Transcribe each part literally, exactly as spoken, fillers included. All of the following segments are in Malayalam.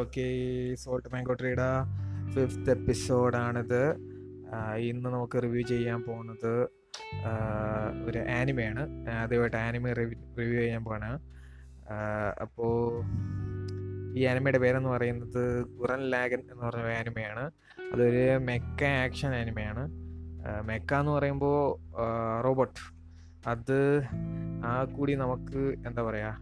ഓക്കെ, സോൾട്ട് മാങ്കോ ട്രീയുടെ ഫിഫ്ത്ത് എപ്പിസോഡാണിത്. ഇന്ന് നമുക്ക് റിവ്യൂ ചെയ്യാൻ പോകുന്നത് ഒരു ആനിമയാണ്. ആദ്യമായിട്ട് ആനിമ റിവ്യൂ ചെയ്യാൻ പോകണം. അപ്പോൾ ഈ ആനിമയുടെ പേരെന്ന് പറയുന്നത് ഗുറൻ ലാഗൻ എന്ന് പറഞ്ഞ ആനിമയാണ്. അതൊരു മെക്ക ആക്ഷൻ ആനിമയാണ്. മെക്ക എന്ന് പറയുമ്പോൾ റോബോട്ട്, അത് ആ കൂടി നമുക്ക് എന്താ പറയുക,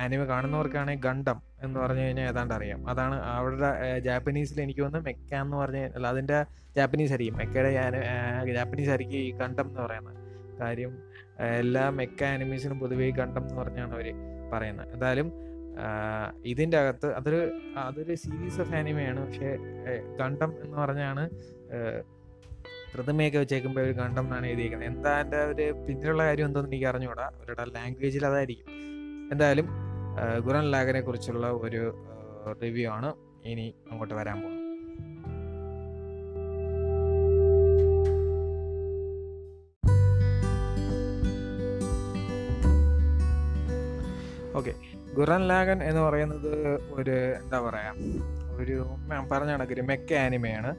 ആനിമ കാണുന്നവർക്കാണെങ്കിൽ ഗണ്ടം എന്ന് പറഞ്ഞു കഴിഞ്ഞാൽ ഏതാണ്ട് അറിയാം. അതാണ് അവരുടെ ജാപ്പനീസിൽ എനിക്ക് തോന്നുന്നു മെക്ക എന്ന് പറഞ്ഞ, അല്ല അതിൻ്റെ ജാപ്പനീസ് ആയിരിക്കും മെക്കയുടെ ജാപ്പനീസ് ആയിരിക്കും ഈ ഗണ്ടം എന്ന് പറയുന്നത്. കാര്യം എല്ലാ മെക്ക ആനിമീസിനും പൊതുവേ ഗണ്ടം എന്ന് പറഞ്ഞാണ് അവർ പറയുന്നത്. എന്തായാലും ഇതിൻ്റെ അകത്ത് അതൊരു അതൊരു സീരീസ് ഓഫ് ആനിമയാണ്. പക്ഷേ ഗണ്ടം എന്ന് പറഞ്ഞാണ് പ്രതിമയൊക്കെ വെച്ചേക്കുമ്പോൾ ഒരു ഗണ്ടം എന്നാണ് എഴുതിയിരിക്കുന്നത്. എന്താ എൻ്റെ ഒരു പിന്നിലുള്ള കാര്യം എന്തോന്ന് എനിക്ക് അറിഞ്ഞുകൂടാ, അവരുടെ ലാംഗ്വേജിൽ അതായിരിക്കും. എന്തായാലും ഗുറൻ ലാഗനെ കുറിച്ചുള്ള ഒരു റിവ്യൂ ആണ് ഇനി അങ്ങോട്ട് വരാൻ പോകുന്നത്. ഓക്കെ, ഗുറൻ ലാഗൻ എന്ന് പറയുന്നത് ഒരു എന്താ പറയുക, ഒരു പറഞ്ഞ കണക്കൊരു മെക്ക ആനിമയാണ്.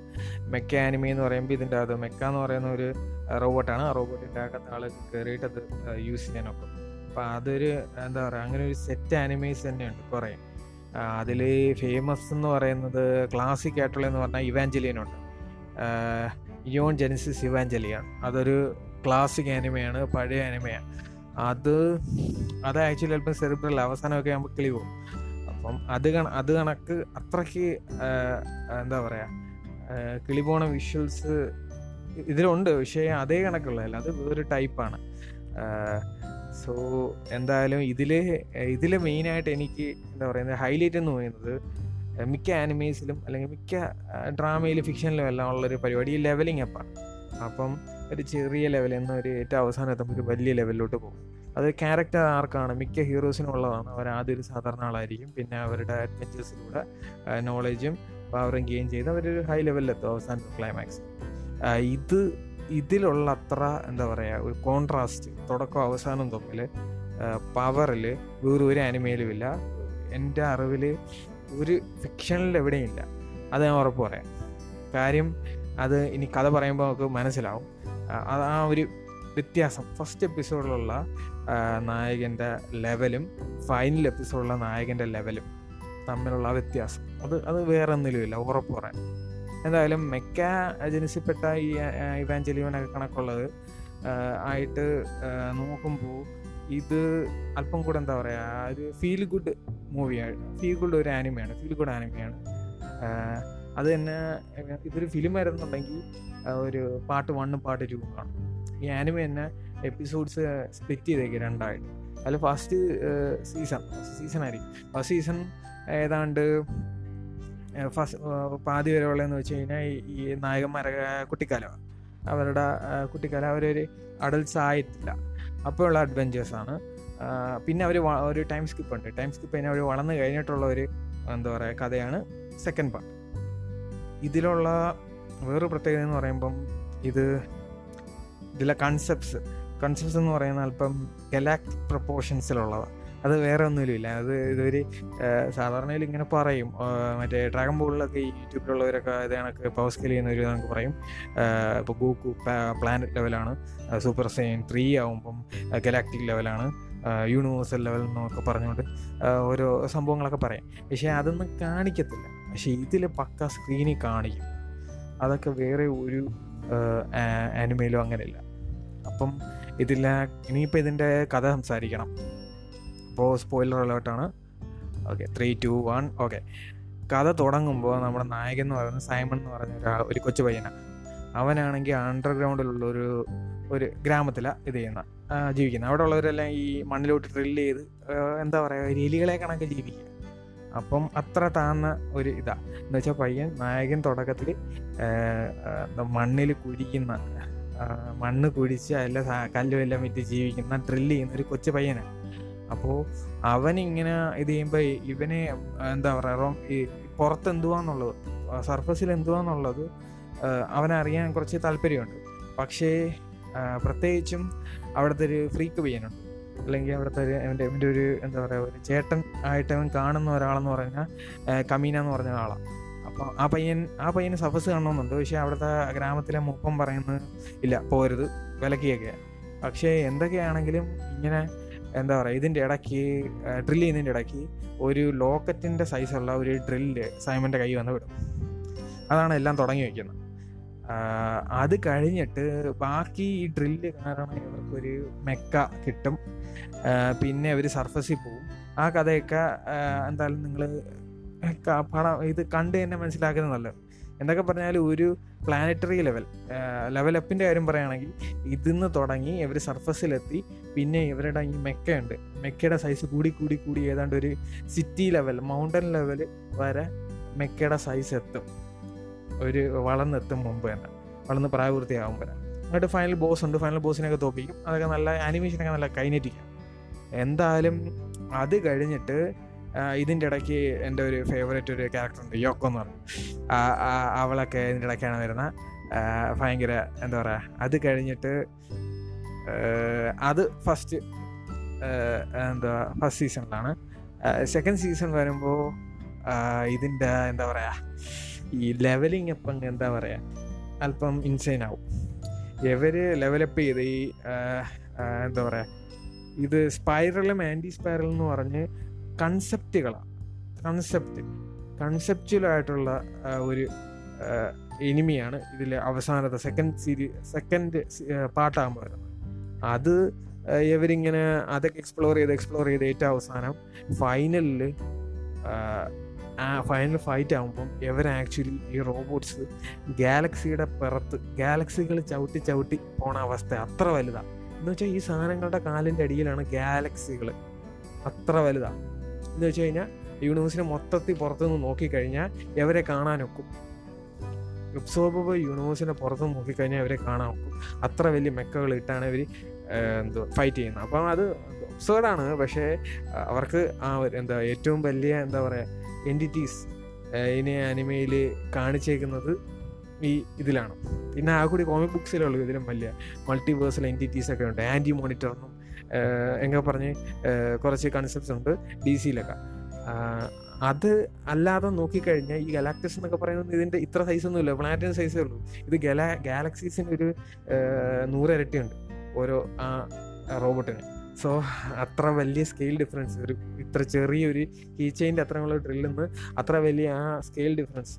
മെക്ക ആനിമ എന്ന് പറയുമ്പോൾ ഇതിൻ്റെ അത് മെക്ക എന്ന് പറയുന്ന ഒരു റോബോട്ടാണ്. ആ റോബോട്ടിൻ്റെ അകത്ത് ആൾ കയറിയിട്ട് അത് യൂസ് ചെയ്യാനൊക്കെ. അപ്പോൾ അതൊരു എന്താ പറയുക, അങ്ങനെ ഒരു സെറ്റ് ആനിമേസ് തന്നെയുണ്ട് കുറേ. അതിൽ ഫേമസ് എന്ന് പറയുന്നത് ക്ലാസിക് ആയിട്ടുള്ളതെന്ന് പറഞ്ഞാൽ ഇവാഞ്ചലിയനുണ്ട്, നിയോൺ ജെനസിസ് ഇവാഞ്ചലിയോൺ. അതൊരു ക്ലാസിക് ആനിമയാണ്, പഴയ ആനിമയാണ്. അത് അത് ആക്ച്വലി അല്പം സെറിബ്രൽ അവസാനമൊക്കെ ആകുമ്പോൾ കിളി പോകും. അപ്പം അത് കണ അത് കണക്ക് അത്രയ്ക്ക് എന്താ പറയുക, കിളിപോണ വിഷ്വൽസ് ഇതിലുണ്ട്. പക്ഷേ അതേ കണക്കുള്ളതല്ല, അത് വേറൊരു ടൈപ്പാണ്. സോ എന്തായാലും ഇതിൽ ഇതിൽ മെയിനായിട്ട് എനിക്ക് എന്താ പറയുക ഹൈലൈറ്റ് എന്ന് പറയുന്നത്, മിക്ക ആനിമേസിലും അല്ലെങ്കിൽ മിക്ക ഡ്രാമയിലും ഫിക്ഷനിലും എല്ലാം ഉള്ളൊരു പരിപാടി ഈ ലെവലിംഗ് അപ്പാണ്. അപ്പം ഒരു ചെറിയ ലെവലിൽ നിന്ന് ഒരു ഏറ്റവും അവസാനം എത്തുമ്പോൾ ഒരു വലിയ ലെവലിലോട്ട് പോകും. അത് ക്യാരക്ടർ ആർക്കാണ്, മിക്ക ഹീറോസിനും ഉള്ളതാണ്. അവർ ആദ്യം ഒരു സാധാരണ ആളായിരിക്കും, പിന്നെ അവരുടെ അഡ്വഞ്ചേഴ്സിലൂടെ നോളേജും പവറും ഗെയിൻ ചെയ്ത് അവരൊരു ഹൈ ലെവലിലെത്തും അവസാനത്തെ ക്ലൈമാക്സ്. ഇത് ഇതിലുള്ള അത്ര എന്താ പറയുക, ഒരു കോൺട്രാസ്റ്റ് തുടക്കം അവസാനം തമ്മിൽ പവറിൽ വേറെ ഒരു ആനിമയിലും ഇല്ല. എൻ്റെ അറിവിൽ ഒരു ഫിക്ഷനിൽ എവിടെയും ഇല്ല, അത് ഞാൻ ഉറപ്പ് പറയാം. കാര്യം അത് ഇനി കഥ പറയുമ്പോൾ നമുക്ക് മനസ്സിലാവും. അത് ആ ഒരു വ്യത്യാസം ഫസ്റ്റ് എപ്പിസോഡിലുള്ള നായകൻ്റെ ലെവലും ഫൈനൽ എപ്പിസോഡിലുള്ള നായകൻ്റെ ലെവലും തമ്മിലുള്ള വ്യത്യാസം അത് അത് വേറെ ഒന്നിലുമില്ല, ഉറപ്പ് പറയാൻ. എന്തായാലും മെക്ക ജനിസിപ്പെട്ട ഈ ഇവാഞ്ചലിയോനൊക്കെ കണക്കുള്ളത് ആയിട്ട് നോക്കുമ്പോൾ ഇത് അല്പം കൂടെ എന്താ പറയുക, ഒരു ഫീൽ ഗുഡ് മൂവിയാണ്. ഫീൽ ഗുഡ് ഒരു ആനിമയാണ്, ഫീൽ ഗുഡ് ആനിമയാണ്. അത് തന്നെ ഇതൊരു ഫിലിം ആയിരുന്നുണ്ടെങ്കിൽ ഒരു പാർട്ട് വണ്ണും പാർട്ട് ടൂവും കാണും. ഈ ആനിമ തന്നെ എപ്പിസോഡ്സ് സ്പ്ലിറ്റ് ചെയ്തേക്കും രണ്ടായിട്ട്. അതിൽ ഫസ്റ്റ് സീസൺ സീസൺ ആയിരിക്കും ഫസ്റ്റ് സീസൺ ഏതാണ്ട് ഫസ്റ്റ് പാതി വരെ ഉള്ളതെന്ന് വെച്ച് കഴിഞ്ഞാൽ ഈ നായകന്മാരൊക്കെ കുട്ടിക്കാലമാണ്. അവരുടെ കുട്ടിക്കാലം അവരൊരു അഡൽട്ട്സ് ആയിട്ടില്ല, അപ്പോഴുള്ള അഡ്വഞ്ചേഴ്സാണ്. പിന്നെ അവർ ഒരു ടൈം സ്കിപ്പ് ഉണ്ട്. ടൈം സ്കിപ്പ് കഴിഞ്ഞാൽ അവർ വളർന്നു കഴിഞ്ഞിട്ടുള്ള ഒരു എന്താ പറയുക കഥയാണ് സെക്കൻഡ് പാർട്ട്. ഇതിലുള്ള വേറൊരു പ്രത്യേകത എന്ന് പറയുമ്പം ഇത് ഇതിലെ കൺസെപ്റ്റ്സ് കൺസെപ്റ്റ്സ് എന്ന് പറയുന്ന അല്പം ഗലാക്റ്റിക് പ്രൊപ്പോർഷൻസിലുള്ളതാണ്. അത് വേറെ ഒന്നുമില്ല. അത് ഇതൊരു സാധാരണയിൽ ഇങ്ങനെ പറയും, മറ്റേ ഡ്രാഗൺ ബോളിലൊക്കെ യൂട്യൂബിലുള്ളവരൊക്കെ ഇത് കണക്ക് പവർ സ്കെയിൽ ചെയ്യുന്നവർ നമുക്ക് പറയും. ഇപ്പോൾ ഗൂക്കു പ്ലാനറ്റ് ലെവലാണ്, സൂപ്പർ സൈൻ ത്രീ ആവുമ്പം ഗലാക്റ്റിക് ലെവലാണ്, യൂണിവേഴ്സൽ ലെവൽ എന്നൊക്കെ പറഞ്ഞുകൊണ്ട് ഓരോ സംഭവങ്ങളൊക്കെ പറയാം. പക്ഷേ അതൊന്നും കാണിക്കത്തില്ല. പക്ഷേ ഇതിൽ പക്ക സ്ക്രീനിൽ കാണിക്കും. അതൊക്കെ വേറെ ഒരു ആനിമയിലും അങ്ങനെയില്ല. അപ്പം ഇതിലെ ഇനിയിപ്പോൾ ഇതിൻ്റെ കഥ സംസാരിക്കണം. അപ്പോൾ സ്പോയിലർ അലേർട്ടാണ്. Okay, three two one okay. കഥ തുടങ്ങുമ്പോൾ നമ്മുടെ നായകൻ എന്ന് പറയുന്നത് സൈമൺ എന്ന് പറഞ്ഞ ഒരു കൊച്ചു പയ്യനാണ്. അവനാണെങ്കിൽ അണ്ടർഗ്രൗണ്ടിലുള്ളൊരു ഒരു ഗ്രാമത്തിലാണ് ഇത് ചെയ്യുന്ന ജീവിക്കുന്നത്. അവിടെ ഉള്ളവരെല്ലാം ഈ മണ്ണിലോട്ട് ഡ്രില്ല് ചെയ്ത് എന്താ പറയുക, എലികളെ കണക്ക് ജീവിക്കുക. അപ്പം അത്ര താഴ്ന്ന ഒരു ഇതാണ് എന്ന് വെച്ചാൽ പയ്യൻ നായകൻ തുടക്കത്തിൽ മണ്ണിൽ കുഴിക്കുന്ന മണ്ണ് കുഴിച്ച് അതിലെ കല്ലും എല്ലാം വിറ്റ് ജീവിക്കുന്ന ഡ്രില്ല് ചെയ്യുന്ന ഒരു കൊച്ചു പയ്യനാണ്. അപ്പോൾ അവനിങ്ങനെ ഇത് ചെയ്യുമ്പോൾ ഇവനെ എന്താ പറയുക, ഈ പുറത്ത് എന്തുവാന്നുള്ളത്, സർഫസിൽ എന്തുവാന്നുള്ളത് അവനറിയാൻ കുറച്ച് താല്പര്യമുണ്ട്. പക്ഷേ പ്രത്യേകിച്ചും അവിടുത്തെ ഒരു ഫ്രീക്ക് പയ്യനുണ്ട്. അല്ലെങ്കിൽ അവിടുത്തെ ഒരു അവൻ്റെ അവൻ്റെ ഒരു എന്താ പറയുക ഒരു ചേട്ടൻ ആയിട്ട് അവൻ കാണുന്ന ഒരാളെന്ന് പറഞ്ഞാൽ കമീന എന്ന് പറഞ്ഞ ആളാണ്. അപ്പോൾ ആ പയ്യൻ ആ പയ്യന് സഫസ് കാണണമെന്നുണ്ട്. പക്ഷേ അവിടുത്തെ ഗ്രാമത്തിലെ മൂപ്പം പറയുന്നത് ഇല്ല, പോരുത്, വിലക്കിയൊക്കെ. പക്ഷേ എന്തൊക്കെയാണെങ്കിലും ഇങ്ങനെ എന്താ പറയുക, ഇതിൻ്റെ ഇടയ്ക്ക് ഡ്രില്ല് ചെയ്യുന്നതിൻ്റെ ഇടയ്ക്ക് ഒരു ലോക്കറ്റിൻ്റെ സൈസുള്ള ഒരു ഡ്രില്ല് സൈമൻ്റെ കൈ വന്ന് വിടും. അതാണ് എല്ലാം തുടങ്ങി വയ്ക്കുന്നത്. അത് കഴിഞ്ഞിട്ട് ബാക്കി ഈ ഡ്രില്ല് കാരണം ഇവർക്കൊരു മെക്ക കിട്ടും, പിന്നെ അവർ സർഫസിൽ പോവും. ആ കഥയൊക്കെ എന്തായാലും നിങ്ങൾ പടം ഇത് കണ്ട് തന്നെ മനസ്സിലാക്കുന്നത് നല്ലത്. എന്തൊക്കെ പറഞ്ഞാലും ഒരു പ്ലാനറ്ററി ലെവൽ ലെവലപ്പിൻ്റെ കാര്യം പറയുകയാണെങ്കിൽ ഇതിന്ന് തുടങ്ങി ഇവർ സർഫസിലെത്തി. പിന്നെ ഇവരുടെ ഈ മെക്കയുണ്ട്, മെക്കയുടെ സൈസ് കൂടി കൂടി കൂടി ഏതാണ്ട് ഒരു സിറ്റി ലെവൽ മൗണ്ടൻ ലെവൽ വരെ മെക്കയുടെ സൈസ് എത്തും, ഒരു വളർന്നെത്തും മുമ്പ് തന്നെ, വളർന്ന് പ്രായപൂർത്തിയാകുമ്പോൾ. എന്നിട്ട് ഫൈനൽ ബോസ് ഉണ്ട്, ഫൈനൽ ബോസിനൊക്കെ തോപ്പിക്കും. അതൊക്കെ നല്ല ആനിമേഷനൊക്കെ നല്ല കൈനറ്റിക്കാണ് എന്തായാലും. അത് കഴിഞ്ഞിട്ട് ഇതിൻ്റെ ഇടയ്ക്ക് എൻ്റെ ഒരു ഫേവറേറ്റ് ഒരു ക്യാരക്ടറുണ്ട്, യോക്കോ എന്ന് പറയും. അവളൊക്കെ ഇതിൻ്റെ ഇടയ്ക്കാണ് വരുന്നത്, ഭയങ്കര എന്താ പറയുക. അത് കഴിഞ്ഞിട്ട് അത് ഫസ്റ്റ് എന്താ ഫസ്റ്റ് സീസണിലാണ്. സെക്കൻഡ് സീസൺ വരുമ്പോൾ ഇതിൻ്റെ എന്താ പറയുക, ഈ ലെവലിംഗ് അപ്പം എന്താ പറയുക അല്പം ഇൻസൈൻ ആവും. ഇവർ ലെവലപ്പ് ചെയ്ത് ഈ എന്താ പറയുക, ഇത് സ്പൈറലും ആൻറ്റി സ്പൈറലും എന്ന് പറഞ്ഞ് കൺസെപ്റ്റുകളാണ്, കൺസെപ്റ്റ് കൺസെപ്റ്റുവലായിട്ടുള്ള ഒരു എനിമിയാണ് ഇതിൽ അവസാനത്തെ സെക്കൻഡ് സീരീ സെക്കൻഡ് പാർട്ടാകുമ്പോൾ വരുന്നത്. അത് ഇവരിങ്ങനെ അതൊക്കെ എക്സ്പ്ലോർ ചെയ്ത് എക്സ്പ്ലോർ ചെയ്ത് ഏറ്റവും അവസാനം ഫൈനലിൽ ഫൈനൽ ഫൈറ്റ് ആകുമ്പം ഇവർ ആക്ച്വലി ഈ റോബോട്ട്സ് ഗാലക്സിയുടെ പുറത്ത് ഗാലക്സികൾ ചവിട്ടി ചവിട്ടി പോണ അവസ്ഥ അത്ര വലുതാണ്. എന്ന് വെച്ചാൽ ഈ സാധനങ്ങളുടെ കാലിൻ്റെ അടിയിലാണ് ഗാലക്സികൾ, അത്ര വലുതാണ്. എന്ന് വെച്ച് കഴിഞ്ഞാൽ യൂണിവേഴ്സിനെ മൊത്തത്തിൽ പുറത്തുനിന്ന് നോക്കിക്കഴിഞ്ഞാൽ ഇവരെ കാണാനൊക്കും, അബ്സോർബ് യൂണിവേഴ്സിനെ പുറത്തുനിന്ന് നോക്കിക്കഴിഞ്ഞാൽ ഇവരെ കാണാനൊക്കും. അത്ര വലിയ മെക്കകൾ ഇട്ടാണ് ഇവർ എന്തോ ഫൈറ്റ് ചെയ്യുന്നത്. അപ്പം അത് അബ്സോർഡാണ്. പക്ഷേ അവർക്ക് ആ എന്താ ഏറ്റവും വലിയ എന്താ പറയുക എൻറ്റിറ്റീസ് ഇതിനെ അനിമയിൽ കാണിച്ചേക്കുന്നത് ഈ ഇതിലാണ്. പിന്നെ ആ കൂടി കോമിക് ബുക്സിലുള്ളൂ ഇതിലും വലിയ മൾട്ടിവേഴ്സൽ എൻറ്റിറ്റീസൊക്കെ ഉണ്ട്. ആൻറ്റി മോണിറ്ററിനും എങ്ങനെ പറഞ്ഞ് കുറച്ച് കൺസെപ്റ്റ്സ് ഉണ്ട് ഡി സിയിലൊക്കെ. അത് അല്ലാതെ നോക്കിക്കഴിഞ്ഞാൽ ഈ ഗാലക്ടസ് എന്നൊക്കെ പറയുന്നത് ഇതിൻ്റെ ഇത്ര സൈസൊന്നുമില്ല, പ്ലാനറ്റിന് സൈസേ ഉള്ളൂ. ഇത് ഗല ഗാലക്സീസിന് ഒരു നൂറിരട്ടിയുണ്ട് ഓരോ ആ റോബോട്ടിന്. സോ അത്ര വലിയ സ്കെയിൽ ഡിഫറൻസ്, ഒരു ഇത്ര ചെറിയൊരു കീ ചെയിൻ്റെ അത്രയുള്ള ഡ്രില്ലിന്ന് അത്ര വലിയ ആ സ്കെയിൽ ഡിഫറൻസ്,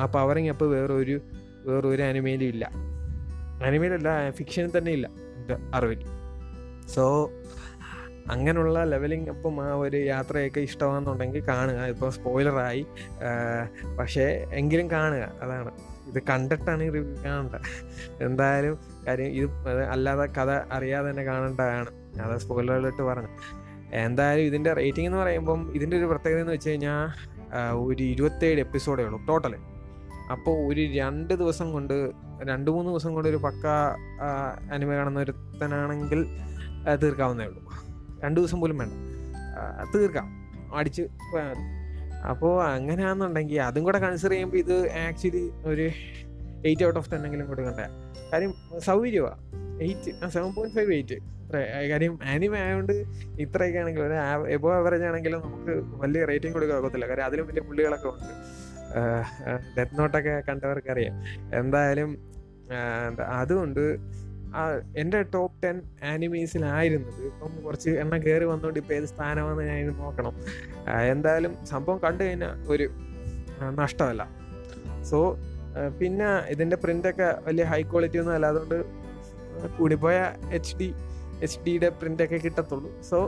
ആ പവറിങ് അപ്പോൾ വേറൊരു വേറൊരു അനിമയിലും ഇല്ല, അനിമയിലല്ല ഫിക്ഷനിൽ തന്നെ ഇല്ല എൻ്റെ അറിവിൽ. സോ അങ്ങനെയുള്ള ലെവലിംഗ് അപ്പം ആ ഒരു യാത്രയൊക്കെ ഇഷ്ടമാണെന്നുണ്ടെങ്കിൽ കാണുക. ഇപ്പോൾ സ്പോയിലറായി, പക്ഷേ എങ്കിലും കാണുക. അതാണ്, ഇത് കണ്ടിട്ടാണ് റിവ്യൂ കാണേണ്ടത് എന്തായാലും. കാര്യം ഇത് അല്ലാതെ കഥ അറിയാതെ തന്നെ കാണേണ്ടതാണ്, അത് സ്പോയിലറിലിട്ട് പറഞ്ഞു. എന്തായാലും ഇതിൻ്റെ റേറ്റിംഗ് എന്ന് പറയുമ്പം ഇതിൻ്റെ ഒരു പ്രത്യേകത എന്ന് വെച്ച് കഴിഞ്ഞാൽ ഒരു ഇരുപത്തേഴ് എപ്പിസോഡേ ഉള്ളൂ ടോട്ടൽ. അപ്പോൾ ഒരു രണ്ട് ദിവസം കൊണ്ട് രണ്ട് മൂന്ന് ദിവസം കൊണ്ട് ഒരു പക്ക അനിമ കാണുന്ന ഒരുത്തനാണെങ്കിൽ തീർക്കാവുന്നേ ഉള്ളൂ. രണ്ട് ദിവസം പോലും വേണ്ട, തീർക്കാം, അടിച്ച് പോയാൽ മതി. അപ്പോൾ അങ്ങനെയാണെന്നുണ്ടെങ്കിൽ അതും കൂടെ കൺസിഡർ ചെയ്യുമ്പോൾ ഇത് ആക്ച്വലി ഒരു എയ്റ്റ് ഔട്ട് ഓഫ് ടെൻ എങ്കിലും കൊടുക്കണ്ടേ. കാര്യം സൗകര്യമാണ് eight seven point five eight കാര്യം ആനിമ ആയതുകൊണ്ട് ഇത്രയൊക്കെ ആണെങ്കിലും ഒരു എബോ ആവറേജ് ആണെങ്കിലും നമുക്ക് വലിയ റേറ്റിംഗ് കൊടുക്കാൻ ഒക്കത്തില്ല. കാര്യം അതിലും വലിയ പുള്ളികളൊക്കെ ഉണ്ട്, ഡെത്ത് നോട്ടൊക്കെ കണ്ടവർക്കറിയാം. എന്തായാലും അതുകൊണ്ട് എൻ്റെ ടോപ്പ് ടെൻ ആനിമീസിലായിരുന്നത് ഇപ്പം കുറച്ച് എണ്ണം കയറി വന്നുകൊണ്ട് ഇപ്പോൾ ഏത് സ്ഥാനമാണെന്ന് ഞാൻ നോക്കണം. എന്തായാലും സംഭവം കണ്ടു കഴിഞ്ഞാൽ ഒരു നഷ്ടമല്ല. സോ പിന്നെ ഇതിൻ്റെ പ്രിൻ്റൊക്കെ വലിയ ഹൈ ക്വാളിറ്റി ഒന്നും അല്ല, അതുകൊണ്ട് കൂടിപ്പോയ എച്ച് ഡി എച്ച് ഡിയുടെ പ്രിൻ്റൊക്കെ കിട്ടത്തുള്ളൂ. സോ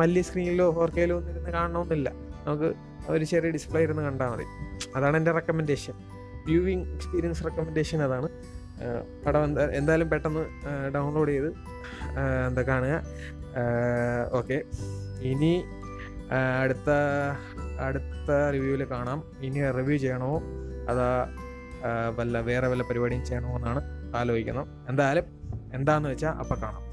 വലിയ സ്ക്രീനിലോ ഫോർ കെയിലോ ഒന്നും ഇരുന്ന് കാണണമെന്നില്ല, നമുക്ക് ഒരു ചെറിയ ഡിസ്പ്ലേ ഇരുന്ന് കണ്ടാൽ മതി. അതാണ് എൻ്റെ റെക്കമെൻഡേഷൻ, വ്യൂവിങ് എക്സ്പീരിയൻസ് റെക്കമെൻഡേഷൻ അതാണ്. പടം എന്താ എന്തായാലും പെട്ടെന്ന് ഡൗൺലോഡ് ചെയ്ത് എന്താ കാണുക. ഓക്കെ, ഇനി അടുത്ത അടുത്ത റിവ്യൂവിൽ കാണാം. ഇനി റിവ്യൂ ചെയ്യണമോ അതാ വല്ല വേറെ വല്ല പരിപാടിയും ചെയ്യണമോ എന്നാണ് ആലോചിക്കണം. എന്തായാലും എന്താണെന്ന് വെച്ചാൽ അപ്പം കാണാം.